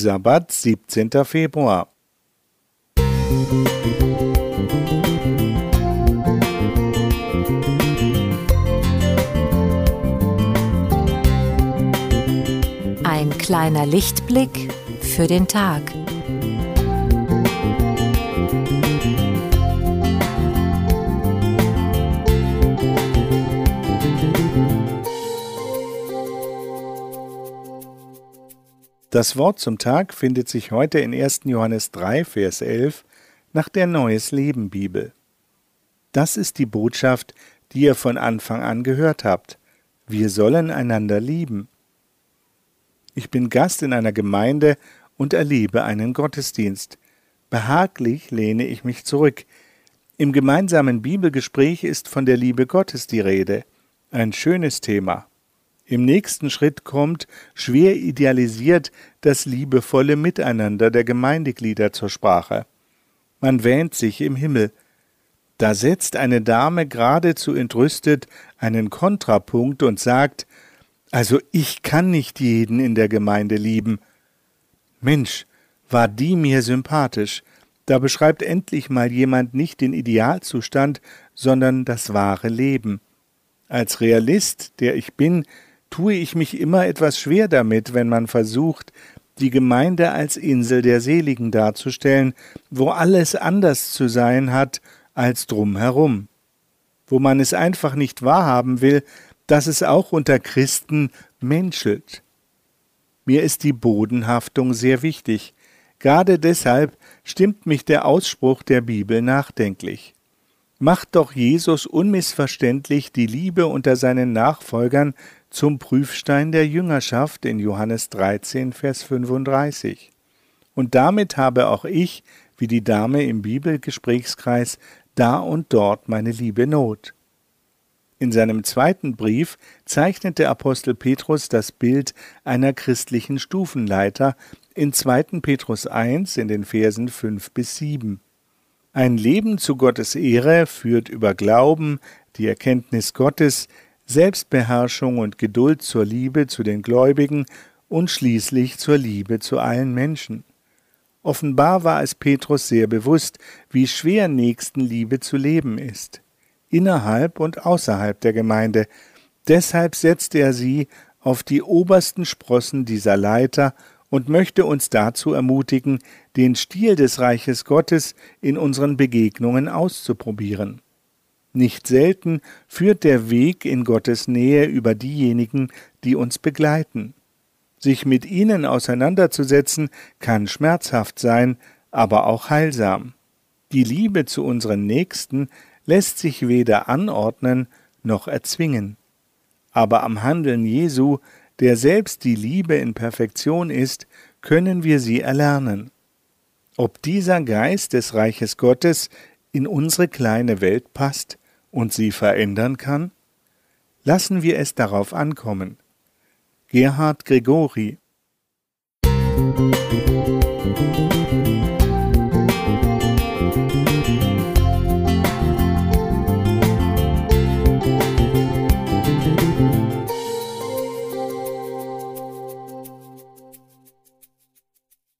Sabbat, 17. Februar. Ein kleiner Lichtblick für den Tag. Das Wort zum Tag findet sich heute in 1. Johannes 3, Vers 11 nach der Neues-Leben-Bibel. Das ist die Botschaft, die ihr von Anfang an gehört habt. Wir sollen einander lieben. Ich bin Gast in einer Gemeinde und erlebe einen Gottesdienst. Behaglich lehne ich mich zurück. Im gemeinsamen Bibelgespräch ist von der Liebe Gottes die Rede. Ein schönes Thema. Im nächsten Schritt kommt, schwer idealisiert, das liebevolle Miteinander der Gemeindeglieder zur Sprache. Man wähnt sich im Himmel. Da setzt eine Dame geradezu entrüstet einen Kontrapunkt und sagt: Also ich kann nicht jeden in der Gemeinde lieben. Mensch, war die mir sympathisch. Da beschreibt endlich mal jemand nicht den Idealzustand, sondern das wahre Leben. Als Realist, der ich bin, tue ich mich immer etwas schwer damit, wenn man versucht, die Gemeinde als Insel der Seligen darzustellen, wo alles anders zu sein hat als drumherum, wo man es einfach nicht wahrhaben will, dass es auch unter Christen menschelt. Mir ist die Bodenhaftung sehr wichtig. Gerade deshalb stimmt mich der Ausspruch der Bibel nachdenklich. Macht doch Jesus unmissverständlich die Liebe unter seinen Nachfolgern zum Prüfstein der Jüngerschaft in Johannes 13, Vers 35. Und damit habe auch ich, wie die Dame im Bibelgesprächskreis, da und dort meine liebe Not. In seinem zweiten Brief zeichnet der Apostel Petrus das Bild einer christlichen Stufenleiter in 2. Petrus 1 in den Versen 5 bis 7. Ein Leben zu Gottes Ehre führt über Glauben, die Erkenntnis Gottes, Selbstbeherrschung und Geduld zur Liebe zu den Gläubigen und schließlich zur Liebe zu allen Menschen. Offenbar war es Petrus sehr bewusst, wie schwer Nächstenliebe zu leben ist, innerhalb und außerhalb der Gemeinde. Deshalb setzt er sie auf die obersten Sprossen dieser Leiter und möchte uns dazu ermutigen, den Stil des Reiches Gottes in unseren Begegnungen auszuprobieren. Nicht selten führt der Weg in Gottes Nähe über diejenigen, die uns begleiten. Sich mit ihnen auseinanderzusetzen, kann schmerzhaft sein, aber auch heilsam. Die Liebe zu unseren Nächsten lässt sich weder anordnen noch erzwingen. Aber am Handeln Jesu, der selbst die Liebe in Perfektion ist, können wir sie erlernen. Ob dieser Geist des Reiches Gottes in unsere kleine Welt passt und sie verändern kann? Lassen wir es darauf ankommen. Gerhard Gregori. Musik.